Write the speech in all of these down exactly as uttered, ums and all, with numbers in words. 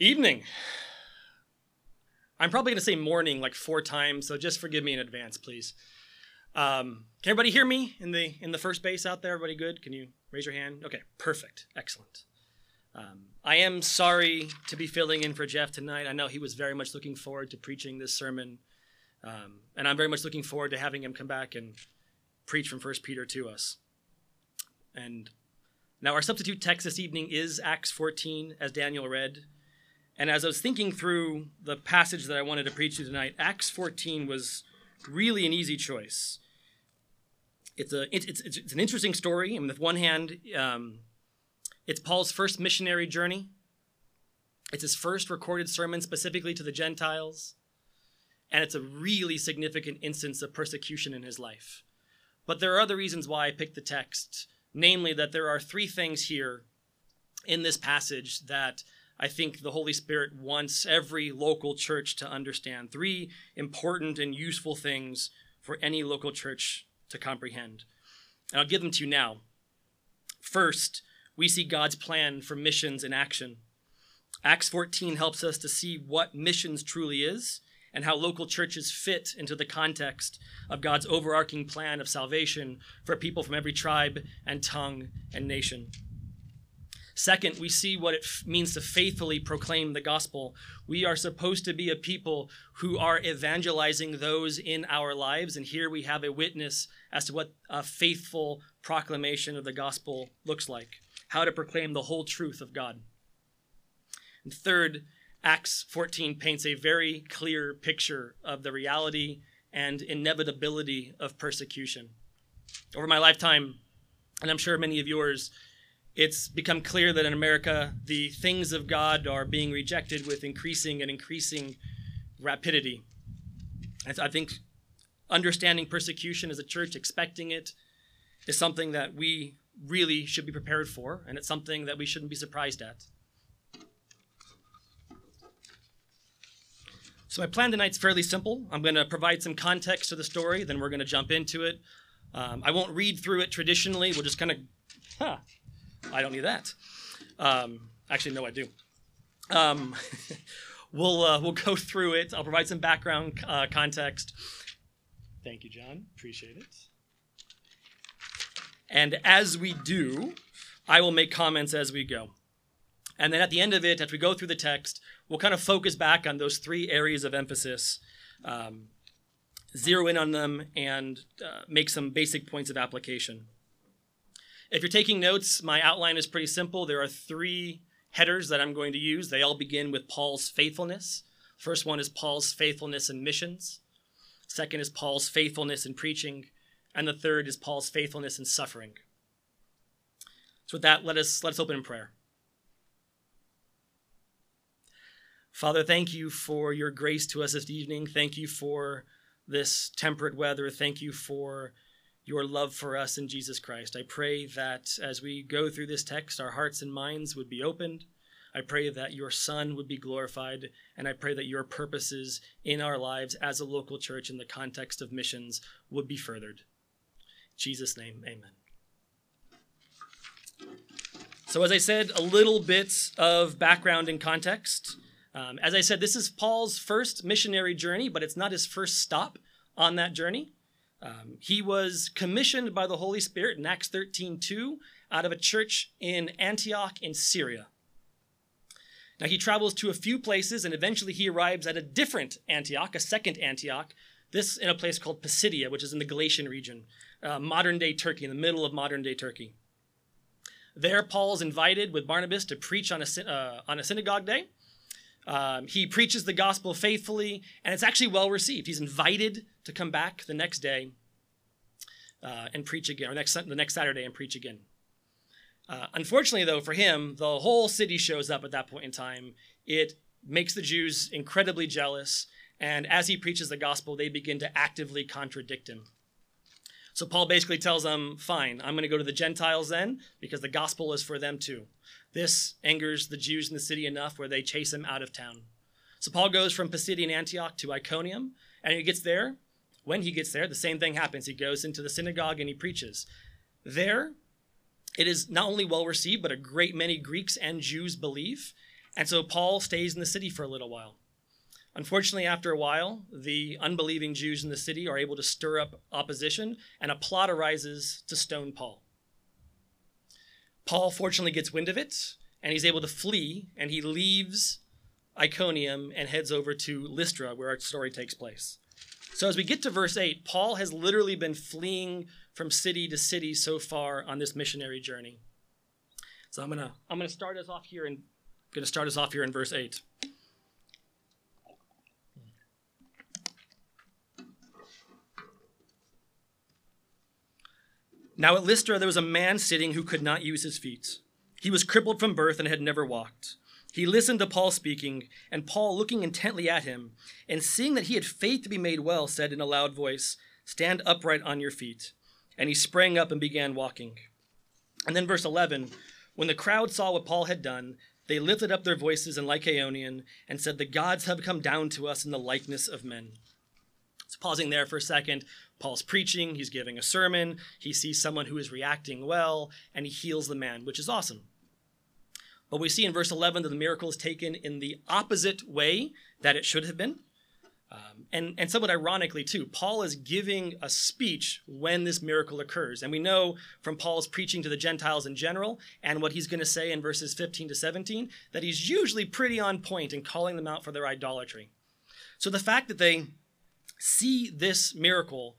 Evening. I'm probably going to say morning like four times, so just forgive me in advance, please. Um, can everybody hear me in the in the first base out there? Everybody good? Can you raise your hand? Okay, perfect. Excellent. Um, I am sorry to be filling in for Jeff tonight. I know he was very much looking forward to preaching this sermon, um, and I'm very much looking forward to having him come back and preach from First Peter to us. And now our substitute text this evening is Acts fourteen, as Daniel read. And as I was thinking through the passage that I wanted to preach to tonight, Acts fourteen was really an easy choice. It's a it's it's, it's an interesting story. I mean, on the one hand, um, it's Paul's first missionary journey. It's his first recorded sermon specifically to the Gentiles. And it's a really significant instance of persecution in his life. But there are other reasons why I picked the text, namely that there are three things here in this passage that I think the Holy Spirit wants every local church to understand. Three important and useful things for any local church to comprehend. And I'll give them to you now. First, we see God's plan for missions in action. Acts fourteen helps us to see what missions truly is and how local churches fit into the context of God's overarching plan of salvation for people from every tribe and tongue and nation. Second, we see what it f- means to faithfully proclaim the gospel. We are supposed to be a people who are evangelizing those in our lives, and here we have a witness as to what a faithful proclamation of the gospel looks like, how to proclaim the whole truth of God. And third, Acts fourteen paints a very clear picture of the reality and inevitability of persecution. Over my lifetime, and I'm sure many of yours, it's become clear that in America, the things of God are being rejected with increasing and increasing rapidity. And I think understanding persecution as a church, expecting it, is something that we really should be prepared for, and it's something that we shouldn't be surprised at. So my plan tonight's fairly simple. I'm going to provide some context to the story, then we're going to jump into it. Um, I won't read through it traditionally. We'll just kind of, huh. I don't need that. Um, actually, no, I do. Um, we'll uh, we'll go through it. I'll provide some background uh, context. Thank you, John. Appreciate it. And as we do, I will make comments as we go. And then at the end of it, as we go through the text, we'll kind of focus back on those three areas of emphasis, um, zero in on them, and uh, make some basic points of application. If you're taking notes, my outline is pretty simple. There are three headers that I'm going to use. They all begin with Paul's faithfulness. First one is Paul's faithfulness in missions. Second is Paul's faithfulness in preaching. And the third is Paul's faithfulness in suffering. So with that, let us, let us open in prayer. Father, thank you for your grace to us this evening. Thank you for this temperate weather. Thank you for your love for us in Jesus Christ. I pray that as we go through this text, our hearts and minds would be opened. I pray that your Son would be glorified, and I pray that your purposes in our lives as a local church in the context of missions would be furthered. In Jesus' name, amen. So as I said, a little bit of background and context. Um, as I said, this is Paul's first missionary journey, but it's not his first stop on that journey. Um, he was commissioned by the Holy Spirit in Acts thirteen two out of a church in Antioch in Syria. Now he travels to a few places and eventually he arrives at a different Antioch, a second Antioch, this in a place called Pisidia, which is in the Galatian region, uh, modern-day Turkey, in the middle of modern-day Turkey. There Paul's invited with Barnabas to preach on a, uh, on a synagogue day. Um, he preaches the gospel faithfully, and it's actually well received. He's invited to come back the next day uh, and preach again, or next the next Saturday and preach again. Uh, unfortunately, though, for him, the whole city shows up at that point in time. It makes the Jews incredibly jealous, and as he preaches the gospel, they begin to actively contradict him. So Paul basically tells them, fine, I'm going to go to the Gentiles then, because the gospel is for them too. This angers the Jews in the city enough where they chase him out of town. So Paul goes from Pisidian Antioch to Iconium, and he gets there. When he gets there, the same thing happens. He goes into the synagogue and he preaches. There, it is not only well received, but a great many Greeks and Jews believe, And so Paul stays in the city for a little while. Unfortunately, after a while, the unbelieving Jews in the city are able to stir up opposition, and a plot arises to stone Paul. Paul fortunately gets wind of it, and he's able to flee, and he leaves Iconium and heads over to Lystra, where our story takes place. So as we get to verse eight, Paul has literally been fleeing from city to city so far on this missionary journey. So I'm gonna I'm gonna start us off here and gonna start us off here in verse eight. Now at Lystra there was a man sitting who could not use his feet. He was crippled from birth and had never walked. He listened to Paul speaking, and Paul, looking intently at him, and seeing that he had faith to be made well, said in a loud voice, "Stand upright on your feet." And he sprang up and began walking. And then verse eleven, when the crowd saw what Paul had done, they lifted up their voices in Lycaonian and said, "The gods have come down to us in the likeness of men." So pausing there for a second, Paul's preaching, he's giving a sermon, he sees someone who is reacting well, and he heals the man, which is awesome. But we see in verse eleven that the miracle is taken in the opposite way that it should have been. Um, and, and somewhat ironically, too, Paul is giving a speech when this miracle occurs. And we know from Paul's preaching to the Gentiles in general and what he's going to say in verses fifteen to seventeen that he's usually pretty on point in calling them out for their idolatry. So the fact that they see this miracle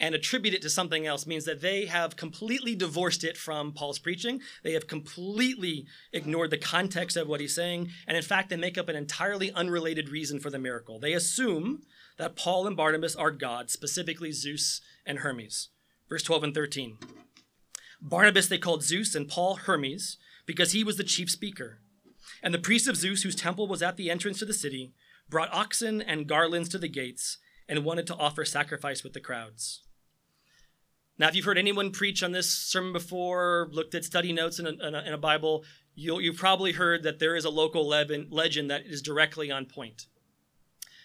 and attribute it to something else means that they have completely divorced it from Paul's preaching. They have completely ignored the context of what he's saying. And in fact, they make up an entirely unrelated reason for the miracle. They assume that Paul and Barnabas are gods, specifically Zeus and Hermes. Verse twelve and thirteen. Barnabas they called Zeus and Paul Hermes because he was the chief speaker. And the priest of Zeus, whose temple was at the entrance to the city, brought oxen and garlands to the gates and wanted to offer sacrifice with the crowds. Now, if you've heard anyone preach on this sermon before, looked at study notes in a, in a, in a Bible, you'll, you've probably heard that there is a local le- legend that is directly on point.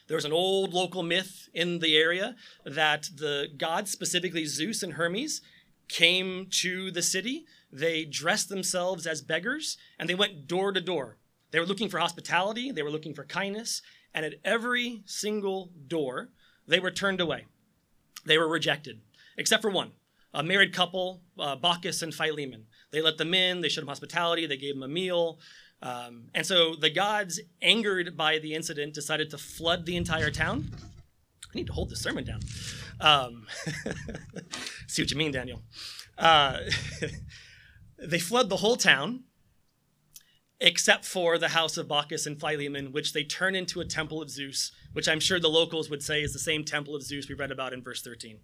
There's an old local myth in the area that the gods, specifically Zeus and Hermes, came to the city. They dressed themselves as beggars, and they went door to door. They were looking for hospitality. They were looking for kindness. And at every single door, they were turned away. They were rejected, except for one, a married couple, uh, Bacchus and Philemon. They let them in. They showed them hospitality. They gave them a meal. Um, and so the gods, angered by the incident, decided to flood the entire town. I need to hold this sermon down. Um, see what you mean, Daniel. Uh, they flood the whole town, except for the house of Bacchus and Philemon, which they turn into a temple of Zeus, which I'm sure the locals would say is the same temple of Zeus we read about in verse thirteen.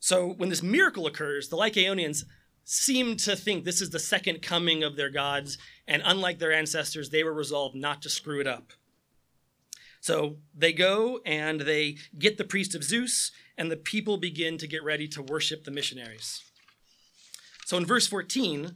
So when this miracle occurs, the Lycaonians seem to think this is the second coming of their gods, and unlike their ancestors, they were resolved not to screw it up. So they go and they get the priest of Zeus, and the people begin to get ready to worship the missionaries. So in verse fourteen,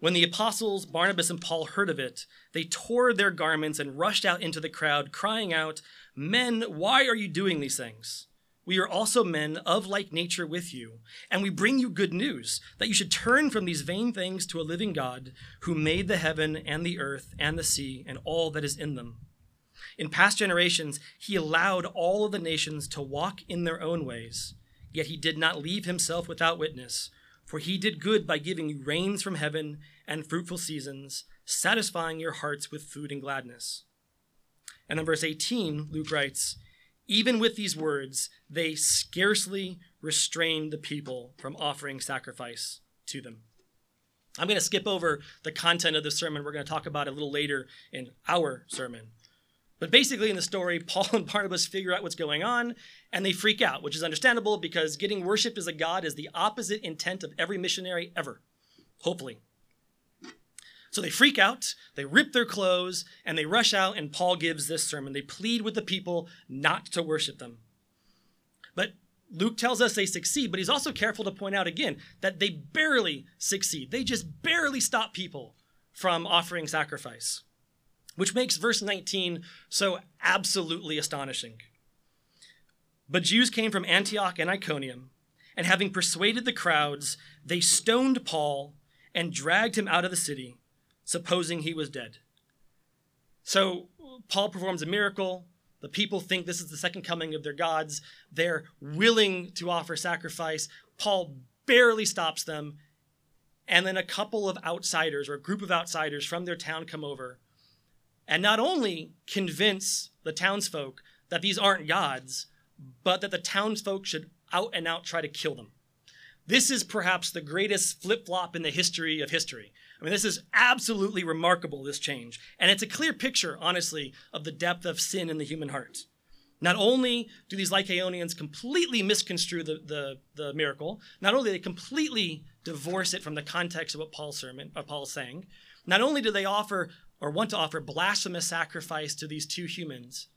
when the apostles Barnabas and Paul heard of it, they tore their garments and rushed out into the crowd, crying out, "Men, why are you doing these things? We are also men of like nature with you, and we bring you good news, that you should turn from these vain things to a living God who made the heaven and the earth and the sea and all that is in them. In past generations, he allowed all of the nations to walk in their own ways, yet he did not leave himself without witness. For he did good by giving you rains from heaven and fruitful seasons, satisfying your hearts with food and gladness." And in verse eighteen, Luke writes, "Even with these words, they scarcely restrained the people from offering sacrifice to them." I'm going to skip over the content of the sermon. We're going to talk about it a little later in our sermon. But basically in the story, Paul and Barnabas figure out what's going on, and they freak out, which is understandable because getting worshipped as a god is the opposite intent of every missionary ever, hopefully. So they freak out, they rip their clothes, and they rush out, and Paul gives this sermon. They plead with the people not to worship them. But Luke tells us they succeed, but he's also careful to point out again that they barely succeed. They just barely stop people from offering sacrifice, which makes verse nineteen so absolutely astonishing. "But Jews came from Antioch and Iconium, and having persuaded the crowds, they stoned Paul and dragged him out of the city, supposing he was dead. So Paul performs a miracle. The people think this is the second coming of their gods. They're willing to offer sacrifice. Paul barely stops them. And then a couple of outsiders or a group of outsiders from their town come over and not only convince the townsfolk that these aren't gods, but that the townsfolk should out and out try to kill them. This is perhaps the greatest flip-flop in the history of history. I mean, this is absolutely remarkable, this change. And it's a clear picture, honestly, of the depth of sin in the human heart. Not only do these Lycaonians completely misconstrue the, the, the miracle, not only do they completely divorce it from the context of what Paul's sermon, or Paul's saying, not only do they offer or want to offer blasphemous sacrifice to these two humans,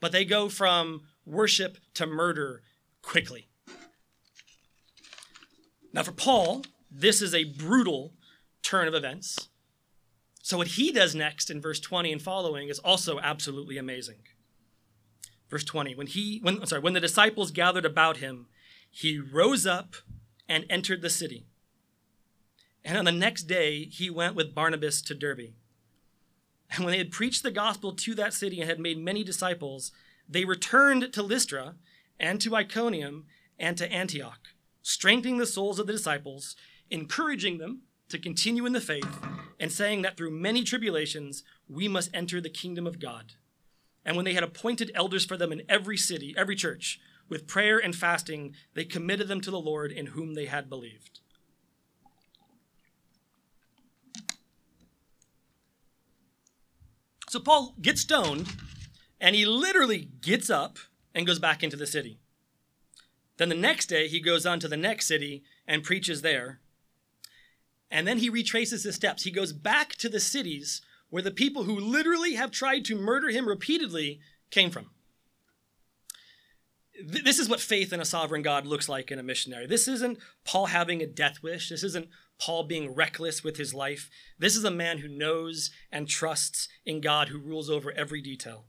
but they go from worship to murder quickly. Now for Paul, this is a brutal turn of events. So what he does next in verse twenty and following is also absolutely amazing. Verse twenty, when he, when, sorry, when the disciples gathered about him, he rose up and entered the city. And on the next day, he went with Barnabas to Derbe. And when they had preached the gospel to that city and had made many disciples, they returned to Lystra and to Iconium and to Antioch, strengthening the souls of the disciples, encouraging them to continue in the faith, and saying that through many tribulations, we must enter the kingdom of God. And when they had appointed elders for them in every city, every church, with prayer and fasting, they committed them to the Lord in whom they had believed. So Paul gets stoned, and he literally gets up and goes back into the city. Then the next day, he goes on to the next city and preaches there. And then he retraces his steps. He goes back to the cities where the people who literally have tried to murder him repeatedly came from. Th- this is what faith in a sovereign God looks like in a missionary. This isn't Paul having a death wish. This isn't Paul being reckless with his life. This is a man who knows and trusts in God who rules over every detail.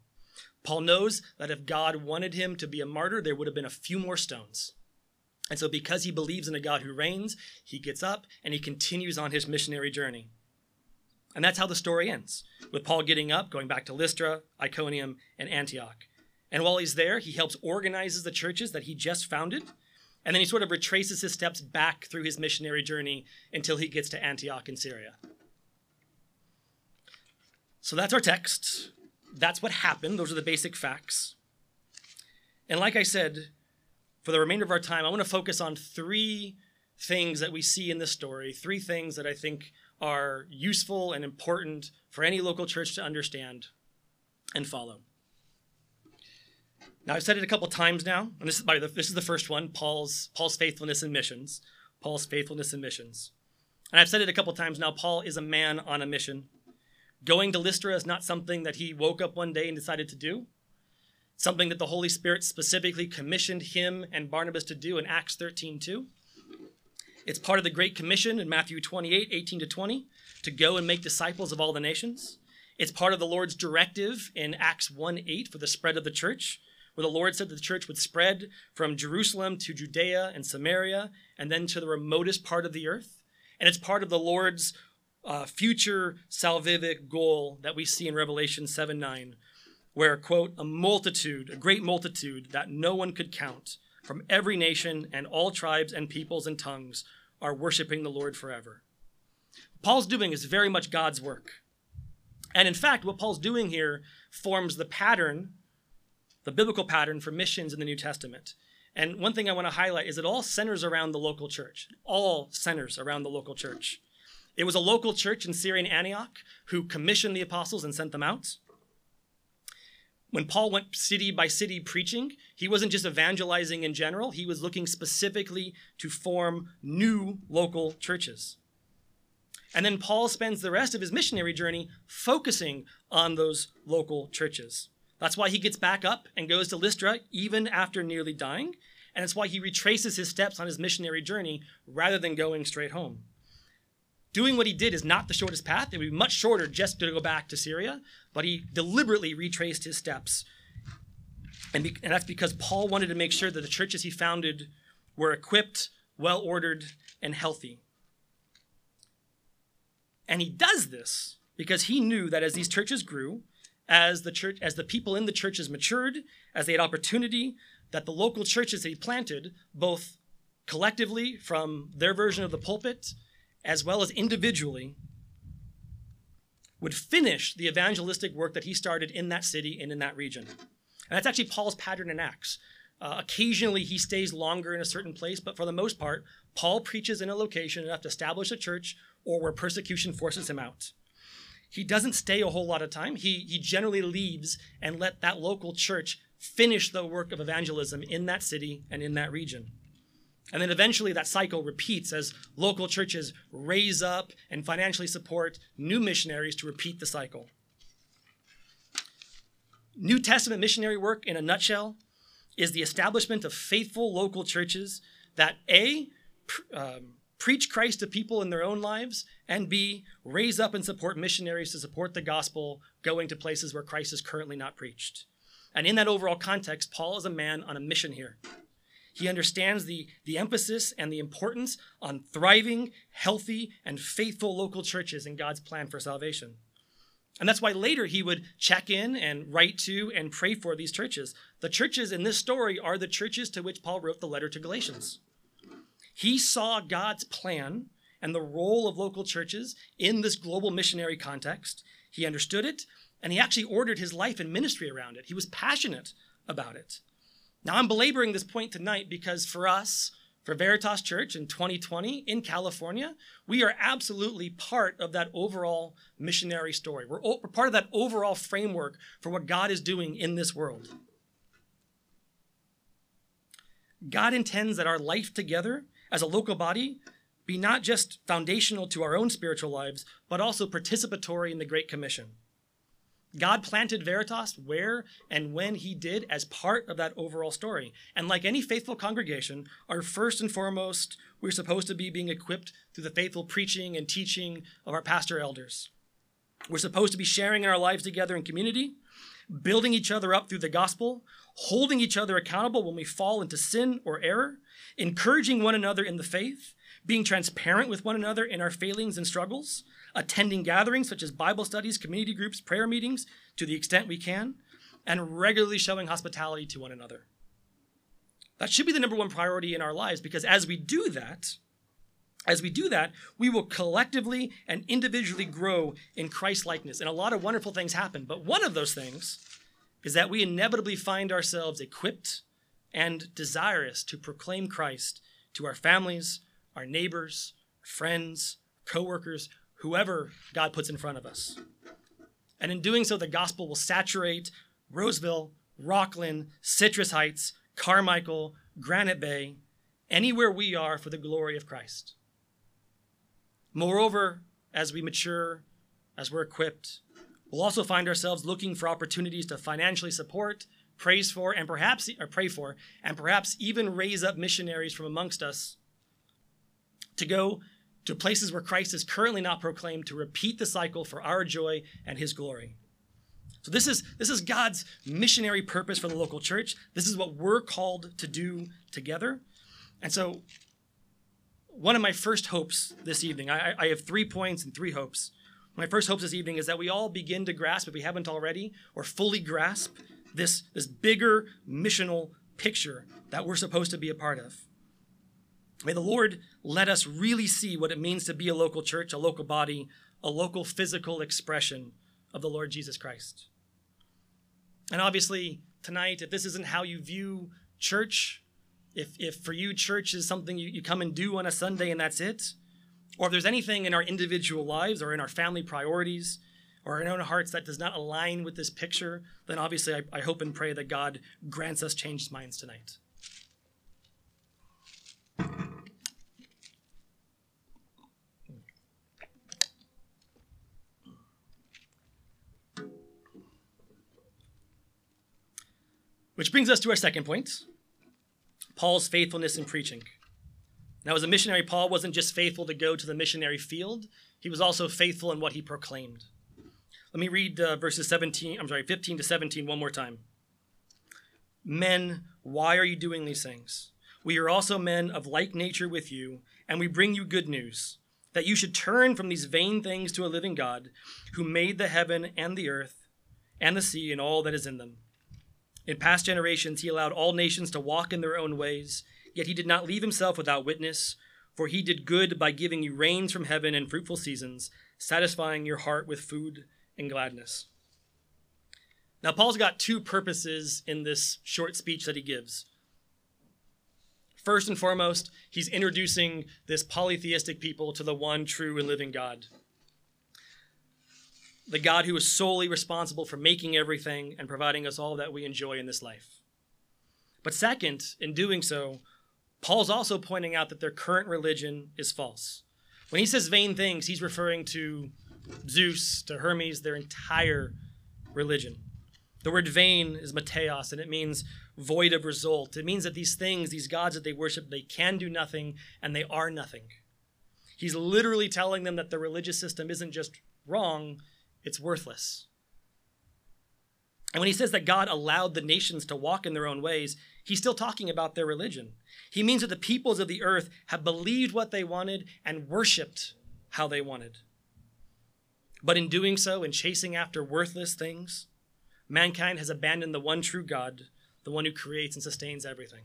Paul knows that if God wanted him to be a martyr, there would have been a few more stones. And so because he believes in a God who reigns, he gets up and he continues on his missionary journey. And that's how the story ends, with Paul getting up, going back to Lystra, Iconium, and Antioch. And while he's there, he helps organize the churches that he just founded, and then he sort of retraces his steps back through his missionary journey until he gets to Antioch in Syria. So that's our text. That's what happened. Those are the basic facts. And like I said, for the remainder of our time, I want to focus on three things that we see in this story, three things that I think are useful and important for any local church to understand and follow. Now, I've said it a couple times now, and this is, by the, this is the first one, Paul's, Paul's faithfulness in missions. Paul's faithfulness in missions. And I've said it a couple times now, Paul is a man on a mission. Going to Lystra is not something that he woke up one day and decided to do. It's something that the Holy Spirit specifically commissioned him and Barnabas to do in Acts thirteen two. It's part of the Great Commission in Matthew twenty-eight, eighteen to twenty, to go and make disciples of all the nations. It's part of the Lord's directive in Acts one eight for the spread of the church, where the Lord said that the church would spread from Jerusalem to Judea and Samaria, and then to the remotest part of the earth. And it's part of the Lord's uh, future salvific goal that we see in Revelation seven nine, where, quote, a multitude, a great multitude that no one could count, from every nation and all tribes and peoples and tongues are worshiping the Lord forever. What Paul's doing is very much God's work. And in fact, what Paul's doing here forms the pattern, the biblical pattern for missions in the New Testament. And one thing I want to highlight is it all centers around the local church. It all centers around the local church. It was a local church in Syrian Antioch who commissioned the apostles and sent them out. When Paul went city by city preaching, he wasn't just evangelizing in general. He was looking specifically to form new local churches. And then Paul spends the rest of his missionary journey focusing on those local churches. That's why he gets back up and goes to Lystra even after nearly dying. And it's why he retraces his steps on his missionary journey rather than going straight home. Doing what he did is not the shortest path. It would be much shorter just to go back to Syria, but he deliberately retraced his steps. And, be- and that's because Paul wanted to make sure that the churches he founded were equipped, well-ordered, and healthy. And he does this because he knew that as these churches grew, as the church, as the people in the churches matured, as they had opportunity, that the local churches that he planted, both collectively from their version of the pulpit, as well as individually, would finish the evangelistic work that he started in that city and in that region. And that's actually Paul's pattern in Acts. Uh, occasionally, he stays longer in a certain place, but for the most part, Paul preaches in a location enough to establish a church or where persecution forces him out. He doesn't stay a whole lot of time. He, he generally leaves and let that local church finish the work of evangelism in that city and in that region. And then eventually that cycle repeats as local churches raise up and financially support new missionaries to repeat the cycle. New Testament missionary work, in a nutshell, is the establishment of faithful local churches that A, pr- um, preach Christ to people in their own lives, and B, raise up and support missionaries to support the gospel going to places where Christ is currently not preached. And in that overall context, Paul is a man on a mission here. He understands the, the emphasis and the importance on thriving, healthy, and faithful local churches in God's plan for salvation. And that's why later he would check in and write to and pray for these churches. The churches in this story are the churches to which Paul wrote the letter to Galatians. He saw God's plan and the role of local churches in this global missionary context. He understood it, and he actually ordered his life and ministry around it. He was passionate about it. Now, I'm belaboring this point tonight because for us, for Veritas Church in twenty twenty in California, we are absolutely part of that overall missionary story. We're, o- we're part of that overall framework for what God is doing in this world. God intends that our life together as a local body be not just foundational to our own spiritual lives, but also participatory in the Great Commission. God planted Veritas where and when he did as part of that overall story. And like any faithful congregation, our first and foremost, we're supposed to be being equipped through the faithful preaching and teaching of our pastor elders. We're supposed to be sharing in our lives together in community, building each other up through the gospel, holding each other accountable when we fall into sin or error, encouraging one another in the faith, being transparent with one another in our failings and struggles, attending gatherings such as Bible studies, community groups, prayer meetings to the extent we can, and regularly showing hospitality to one another. That should be the number one priority in our lives, because as we do that, as we do that, we will collectively and individually grow in Christ-likeness. And a lot of wonderful things happen. But one of those things is that we inevitably find ourselves equipped and desirous to proclaim Christ to our families, our neighbors, friends, coworkers, whoever God puts in front of us. And in doing so, the gospel will saturate Roseville, Rocklin, Citrus Heights, Carmichael, Granite Bay, anywhere we are for the glory of Christ. Moreover, as we mature, as we're equipped, we'll also find ourselves looking for opportunities to financially support, praise for, and perhaps or pray for, and perhaps even raise up missionaries from amongst us to go to places where Christ is currently not proclaimed, to repeat the cycle for our joy and his glory. So this is, this is God's missionary purpose for the local church. This is what we're called to do together. And so one of my first hopes this evening, I, I have three points and three hopes. My first hope this evening is that we all begin to grasp, if we haven't already, or fully grasp this, this bigger missional picture that we're supposed to be a part of. May the Lord let us really see what it means to be a local church, a local body, a local physical expression of the Lord Jesus Christ. And obviously, tonight, if this isn't how you view church, if, if for you church is something you, you come and do on a Sunday and that's it, or if there's anything in our individual lives or in our family priorities or in our own hearts that does not align with this picture, then obviously I, I hope and pray that God grants us changed minds tonight. Which brings us to our second point, Paul's faithfulness in preaching. Now, as a missionary, Paul wasn't just faithful to go to the missionary field. He was also faithful in what he proclaimed. Let me read uh, verses seventeen, I'm sorry, fifteen to seventeen one more time. Men, why are you doing these things? We are also men of like nature with you, and we bring you good news. that you should turn from these vain things to a living God who made the heaven and the earth and the sea and all that is in them. In past generations, he allowed all nations to walk in their own ways, yet he did not leave himself without witness, for he did good by giving you rains from heaven and fruitful seasons, satisfying your heart with food and gladness. Now, Paul's got two purposes in this short speech that he gives. First and foremost, he's introducing this polytheistic people to the one true and living God, the God who is solely responsible for making everything and providing us all that we enjoy in this life. But second, in doing so, Paul's also pointing out that their current religion is false. When he says vain things, he's referring to Zeus, to Hermes, their entire religion. The word vain is mateos, and it means void of result. It means that these things, these gods that they worship, they can do nothing and they are nothing. He's literally telling them that the religious system isn't just wrong, it's worthless. And when he says that God allowed the nations to walk in their own ways, he's still talking about their religion. He means that the peoples of the earth have believed what they wanted and worshiped how they wanted. But in doing so, in chasing after worthless things, mankind has abandoned the one true God, the one who creates and sustains everything.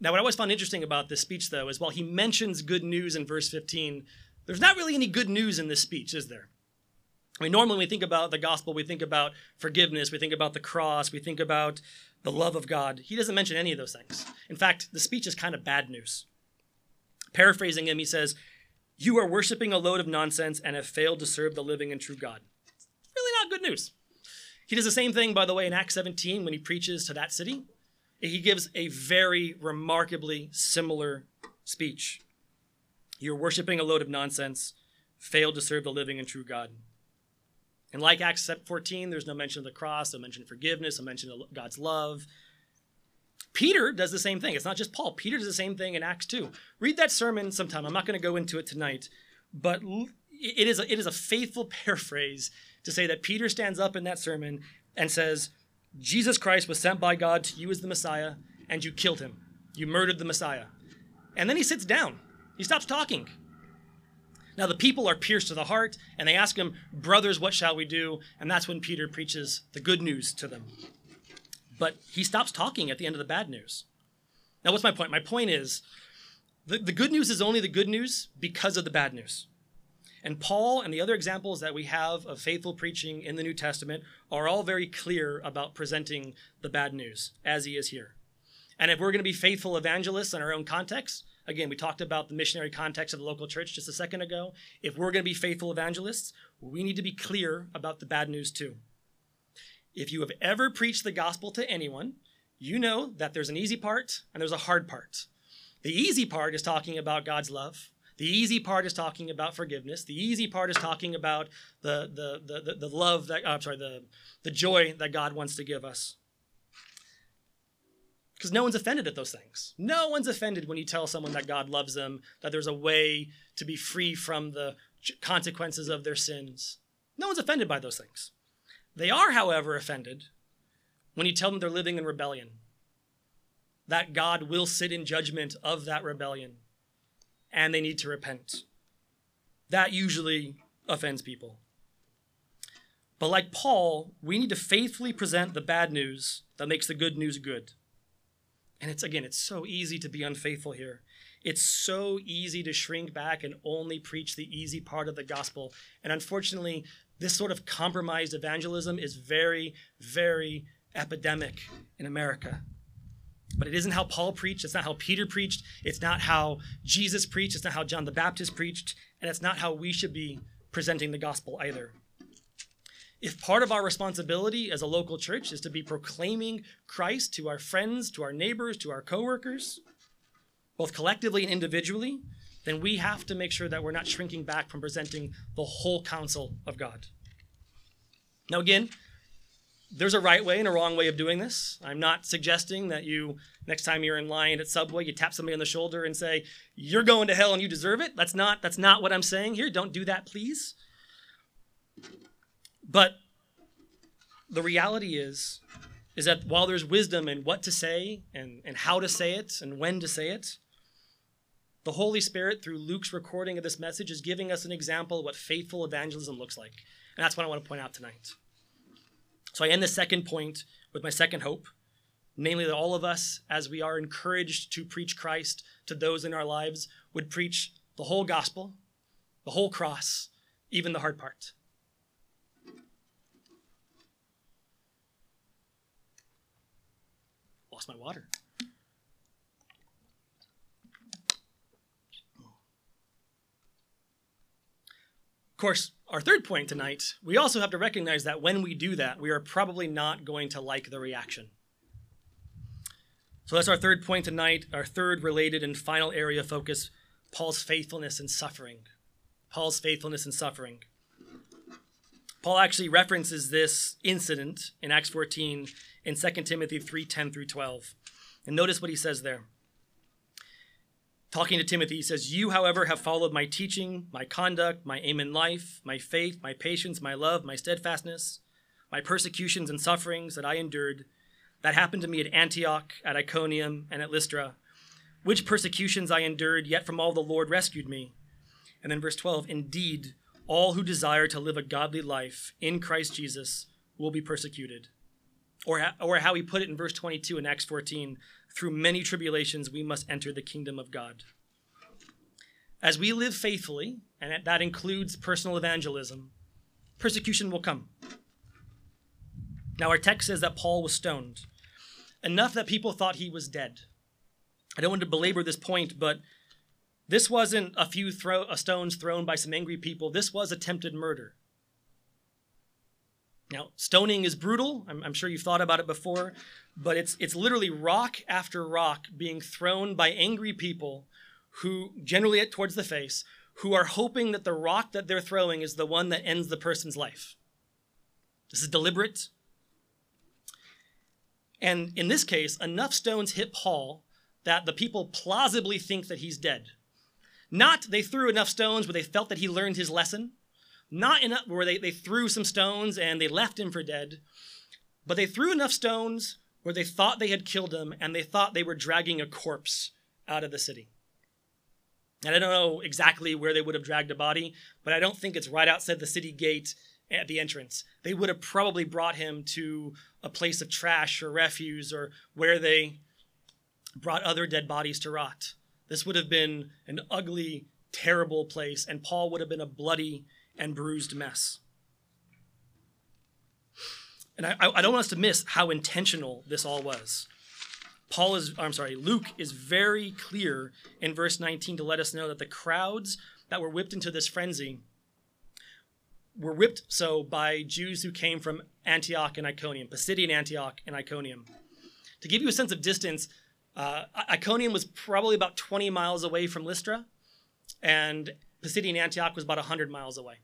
Now, what I always found interesting about this speech, though, is while he mentions good news in verse fifteen, there's not really any good news in this speech, is there? I mean, normally when we think about the gospel, we think about forgiveness, we think about the cross, we think about the love of God. He doesn't mention any of those things. In fact, the speech is kind of bad news. Paraphrasing him, he says, "You are worshiping a load of nonsense and have failed to serve the living and true God." It's really not good news. He does the same thing, by the way, in Acts seventeen when he preaches to that city. He gives a very remarkably similar speech. You're worshiping a load of nonsense, failed to serve the living and true God. And like Acts fourteen, there's no mention of the cross, no mention of forgiveness, no mention of God's love. Peter does the same thing. It's not just Paul. Peter does the same thing in Acts two. Read that sermon sometime. I'm not going to go into it tonight, but it is a, it is a faithful paraphrase to say that Peter stands up in that sermon and says, Jesus Christ was sent by God to you as the Messiah, and you killed him. You murdered the Messiah. And then he sits down. He stops talking. Now the people are pierced to the heart, and they ask him, brothers, what shall we do? And that's when Peter preaches the good news to them. But he stops talking at the end of the bad news. Now what's my point? My point is, the, the good news is only the good news because of the bad news. And Paul and the other examples that we have of faithful preaching in the New Testament are all very clear about presenting the bad news, as he is here. And if we're going to be faithful evangelists in our own context, again, we talked about the missionary context of the local church just a second ago. If we're going to be faithful evangelists, we need to be clear about the bad news too. If you have ever preached the gospel to anyone, you know that there's an easy part and there's a hard part. The easy part is talking about God's love. The easy part is talking about forgiveness. The easy part is talking about the the the, the love that oh, I'm sorry, the, the joy that God wants to give us. Because no one's offended at those things. No one's offended when you tell someone that God loves them, that there's a way to be free from the consequences of their sins. No one's offended by those things. They are, however, offended when you tell them they're living in rebellion, that God will sit in judgment of that rebellion, and they need to repent. That usually offends people. But like Paul, we need to faithfully present the bad news that makes the good news good. And it's, again, it's so easy to be unfaithful here. It's so easy to shrink back and only preach the easy part of the gospel. And unfortunately, this sort of compromised evangelism is very, very epidemic in America. But it isn't how Paul preached, it's not how Peter preached, it's not how Jesus preached, it's not how John the Baptist preached, and it's not how we should be presenting the gospel either. If part of our responsibility as a local church is to be proclaiming Christ to our friends, to our neighbors, to our coworkers, both collectively and individually, then we have to make sure that we're not shrinking back from presenting the whole counsel of God. Now again, there's a right way and a wrong way of doing this. I'm not suggesting that you, next time you're in line at Subway, you tap somebody on the shoulder and say, you're going to hell and you deserve it. That's not, that's not what I'm saying here. Don't do that, please. But the reality is, is that while there's wisdom in what to say and, and how to say it and when to say it, The Holy Spirit, through Luke's recording of this message, is giving us an example of what faithful evangelism looks like. And that's what I want to point out tonight. So I end the second point with my second hope, namely that all of us, as we are encouraged to preach Christ to those in our lives, would preach the whole gospel, the whole cross, even the hard part. Lost my water. Of course, our third point tonight, we also have to recognize that when we do that, we are probably not going to like the reaction. So that's our third point tonight, our third related and final area of focus, Paul's faithfulness and suffering. Paul's faithfulness and suffering. Paul actually references this incident in Acts fourteen in Second Timothy three ten through twelve. And notice what he says there. Talking to Timothy, he says, "You, however, have followed my teaching, my conduct, my aim in life, my faith, my patience, my love, my steadfastness, my persecutions and sufferings that I endured. That happened to me at Antioch, at Iconium, and at Lystra. Which persecutions I endured, yet from all the Lord rescued me." And then verse twelve, "Indeed, all who desire to live a godly life in Christ Jesus will be persecuted." Or, or how he put it in verse twenty-two in Acts fourteen, "Through many tribulations, we must enter the kingdom of God." As we live faithfully, and that includes personal evangelism, persecution will come. Now, our text says that Paul was stoned, enough that people thought he was dead. I don't want to belabor this point, but this wasn't a few throw, a stones thrown by some angry people. This was attempted murder. Now, stoning is brutal. I'm, I'm sure you've thought about it before, but it's it's literally rock after rock being thrown by angry people who, generally towards the face, who are hoping that the rock that they're throwing is the one that ends the person's life. This is deliberate. And in this case, enough stones hit Paul that the people plausibly think that he's dead. Not they threw enough stones where they felt that he learned his lesson. Not enough where they, they threw some stones and they left him for dead, but they threw enough stones where they thought they had killed him and they thought they were dragging a corpse out of the city. And I don't know exactly where they would have dragged a body, but I don't think it's right outside the city gate at the entrance. They would have probably brought him to a place of trash or refuse or where they brought other dead bodies to rot. This would have been an ugly, terrible place, and Paul would have been a bloody and bruised mess. And I, I don't want us to miss how intentional this all was. Paul is, I'm sorry, Luke is very clear in verse nineteen to let us know that the crowds that were whipped into this frenzy were whipped so by Jews who came from Antioch and Iconium, Pisidian Antioch and Iconium. To give you a sense of distance, uh, Iconium was probably about twenty miles away from Lystra, and Pisidian Antioch was about one hundred miles away.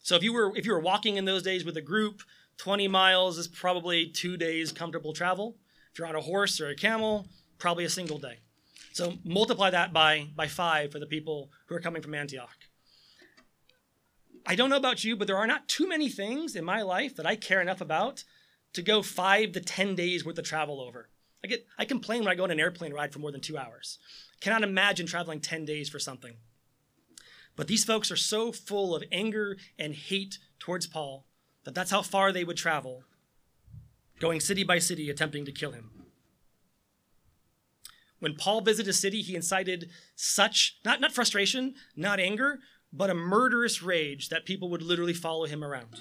So if you were if you were walking in those days with a group, twenty miles is probably two days comfortable travel. If you're on a horse or a camel, probably a single day. So multiply that by, by five for the people who are coming from Antioch. I don't know about you, but there are not too many things in my life that I care enough about to go five to ten days worth of travel over. I get I complain when I go on an airplane ride for more than two hours. Cannot imagine traveling ten days for something. But these folks are so full of anger and hate towards Paul that that's how far they would travel, going city by city, attempting to kill him. When Paul visited a city, he incited such, not, not frustration, not anger, but a murderous rage that people would literally follow him around.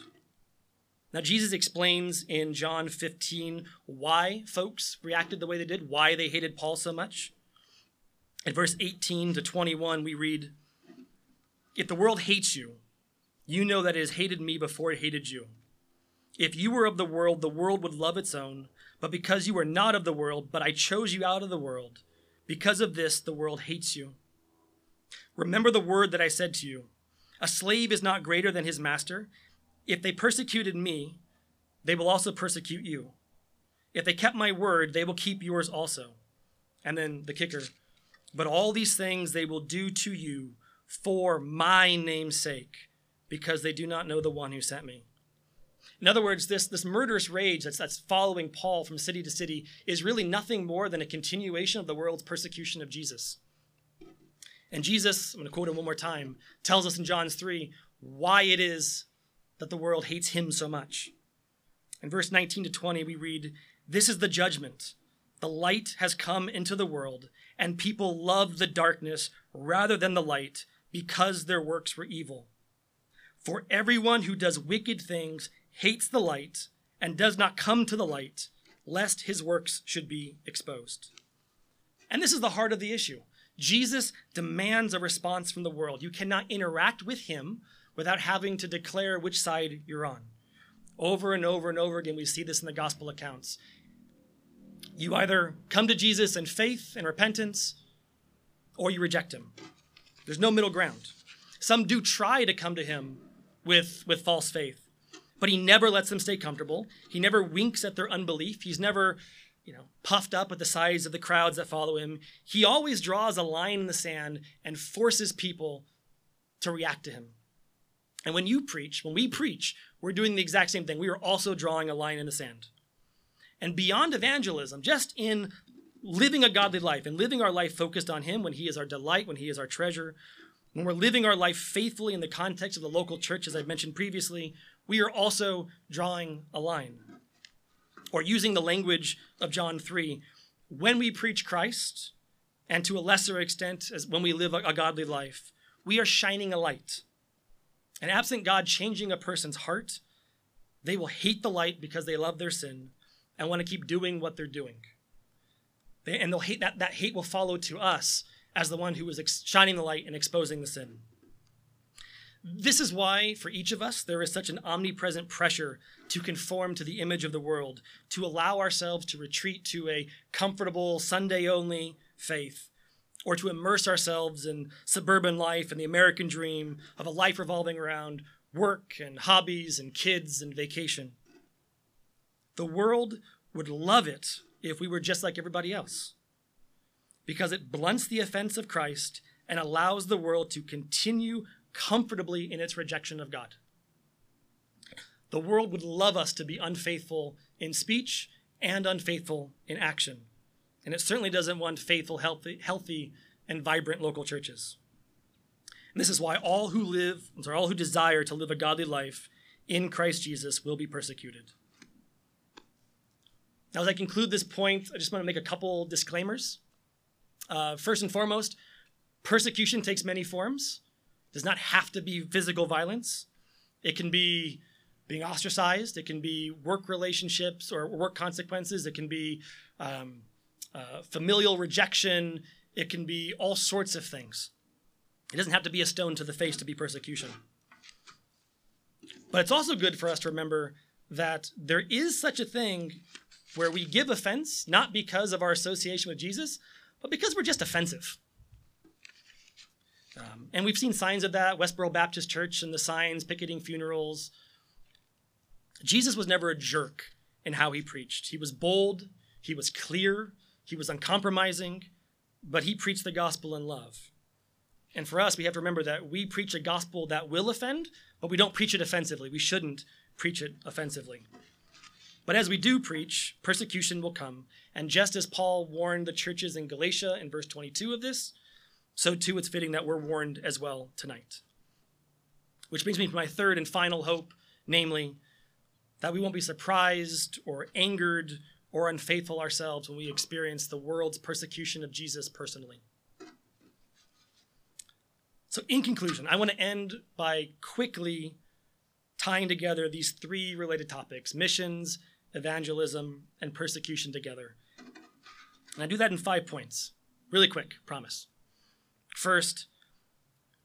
Now, Jesus explains in John fifteen why folks reacted the way they did, why they hated Paul so much. In verse eighteen to twenty-one, we read, "If the world hates you, you know that it has hated me before it hated you. If you were of the world, the world would love its own, but because you are not of the world, but I chose you out of the world, because of this the world hates you. Remember the word that I said to you, a slave is not greater than his master. If they persecuted me, they will also persecute you. If they kept my word, they will keep yours also." And then the kicker, "But all these things they will do to you for my name's sake, because they do not know the one who sent me." In other words, this, this murderous rage that's, that's following Paul from city to city is really nothing more than a continuation of the world's persecution of Jesus. And Jesus, I'm going to quote him one more time, tells us in John three why it is that the world hates him so much. In verse nineteen to twenty, we read, "This is the judgment. The light has come into the world, and people loved the darkness rather than the light because their works were evil. For everyone who does wicked things hates the light and does not come to the light, lest his works should be exposed." And this is the heart of the issue. Jesus demands a response from the world. You cannot interact with him without having to declare which side you're on. Over and over and over again, we see this in the gospel accounts. You either come to Jesus in faith and repentance, or you reject him. There's no middle ground. Some do try to come to him with, with false faith, but he never lets them stay comfortable. He never winks at their unbelief. He's never, you know, puffed up at the size of the crowds that follow him. He always draws a line in the sand and forces people to react to him. And when you preach, when we preach, we're doing the exact same thing. We are also drawing a line in the sand. And beyond evangelism, just in living a godly life and living our life focused on him when he is our delight, when he is our treasure, when we're living our life faithfully in the context of the local church, as I've mentioned previously, we are also drawing a line. Or using the language of John three, when we preach Christ, and to a lesser extent, as when we live a, a godly life, we are shining a light. And absent God changing a person's heart, they will hate the light because they love their sin and want to keep doing what they're doing. They, and they'll hate that, that hate will follow to us as the one who is ex- shining the light and exposing the sin. This is why, for each of us, there is such an omnipresent pressure to conform to the image of the world, to allow ourselves to retreat to a comfortable, Sunday-only faith, or to immerse ourselves in suburban life and the American dream of a life revolving around work and hobbies and kids and vacation. The world would love it if we were just like everybody else, because it blunts the offense of Christ and allows the world to continue comfortably in its rejection of God. The world would love us to be unfaithful in speech and unfaithful in action. And it certainly doesn't want faithful, healthy, healthy, and vibrant local churches. And this is why all who live, or all who desire to live a godly life in Christ Jesus will be persecuted. Now, as I conclude this point, I just want to make a couple disclaimers. Uh, first and foremost, persecution takes many forms. Does not have to be physical violence. It can be being ostracized. It can be work relationships or work consequences. It can be um, uh, familial rejection. It can be all sorts of things. It doesn't have to be a stone to the face to be persecution. But it's also good for us to remember that there is such a thing where we give offense, not because of our association with Jesus, but because we're just offensive. Um, and we've seen signs of that, Westboro Baptist Church and the signs picketing funerals. Jesus was never a jerk in how he preached. He was bold, he was clear, he was uncompromising, but he preached the gospel in love. And for us, we have to remember that we preach a gospel that will offend, but we don't preach it offensively. We shouldn't preach it offensively. But as we do preach, persecution will come. And just as Paul warned the churches in Galatia in verse twenty-two of this, so too it's fitting that we're warned as well tonight. Which brings me to my third and final hope, namely, that we won't be surprised or angered or unfaithful ourselves when we experience the world's persecution of Jesus personally. So in conclusion, I want to end by quickly tying together these three related topics: missions, evangelism, and persecution together. And I do that in five points. Really quick, promise. First,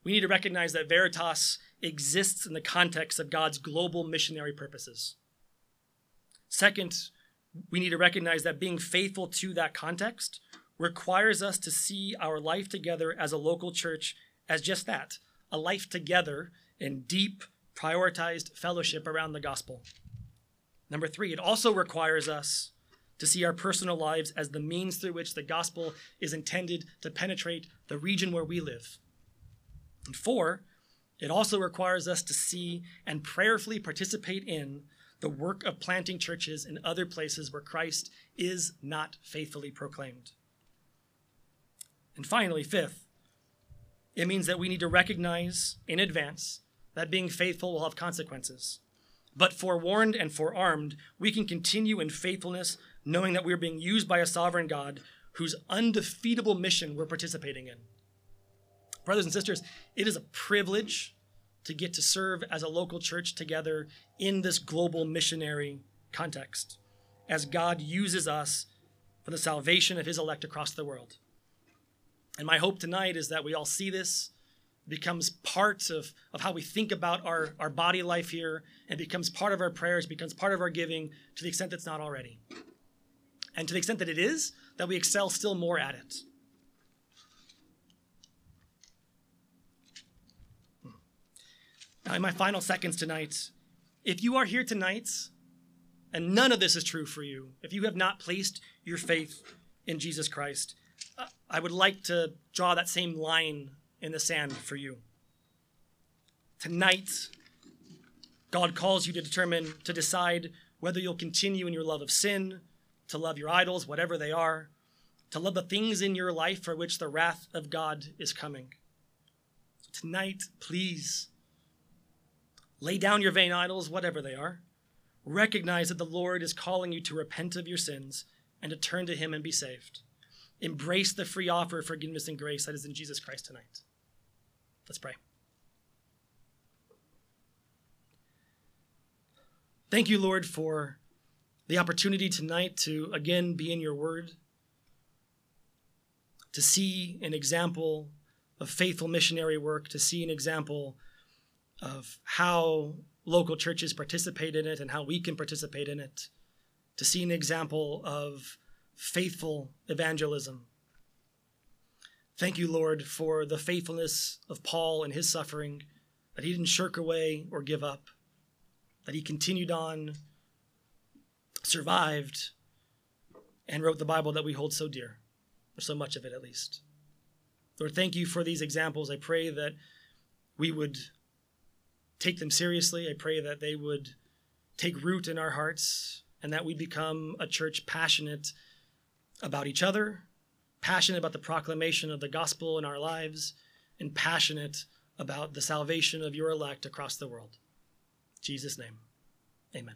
we need to recognize that Veritas exists in the context of God's global missionary purposes. Second, we need to recognize that being faithful to that context requires us to see our life together as a local church as just that, a life together in deep, prioritized fellowship around the gospel. Number three, it also requires us to see our personal lives as the means through which the gospel is intended to penetrate the region where we live. And four, it also requires us to see and prayerfully participate in the work of planting churches in other places where Christ is not faithfully proclaimed. And finally, fifth, It means that we need to recognize in advance that being faithful will have consequences. But forewarned and forearmed, we can continue in faithfulness, knowing that we are being used by a sovereign God whose undefeatable mission we're participating in. Brothers and sisters, it is a privilege to get to serve as a local church together in this global missionary context, as God uses us for the salvation of his elect across the world. And my hope tonight is that we all see this, becomes part of, of how we think about our, our body life here, and becomes part of our prayers, becomes part of our giving to the extent that's not already. And to the extent that it is, that we excel still more at it. Now, in my final seconds tonight, if you are here tonight, and none of this is true for you, if you have not placed your faith in Jesus Christ, I would like to draw that same line in the sand for you. Tonight, God calls you to determine, to decide whether you'll continue in your love of sin, to love your idols, whatever they are, to love the things in your life for which the wrath of God is coming. Tonight, please, lay down your vain idols, whatever they are. Recognize that the Lord is calling you to repent of your sins and to turn to him and be saved. Embrace the free offer of forgiveness and grace that is in Jesus Christ tonight. Let's pray. Thank you, Lord, for the opportunity tonight to, again, be in your word, to see an example of faithful missionary work, to see an example of how local churches participate in it and how we can participate in it, to see an example of faithful evangelism. Thank you, Lord, for the faithfulness of Paul and his suffering, that he didn't shirk away or give up, that he continued on, survived, and wrote the Bible that we hold so dear, or so much of it at least. Lord, thank you for these examples. I pray that we would take them seriously. I pray that they would take root in our hearts and that we become a church passionate about each other, passionate about the proclamation of the gospel in our lives, and passionate about the salvation of your elect across the world. In Jesus' name, amen.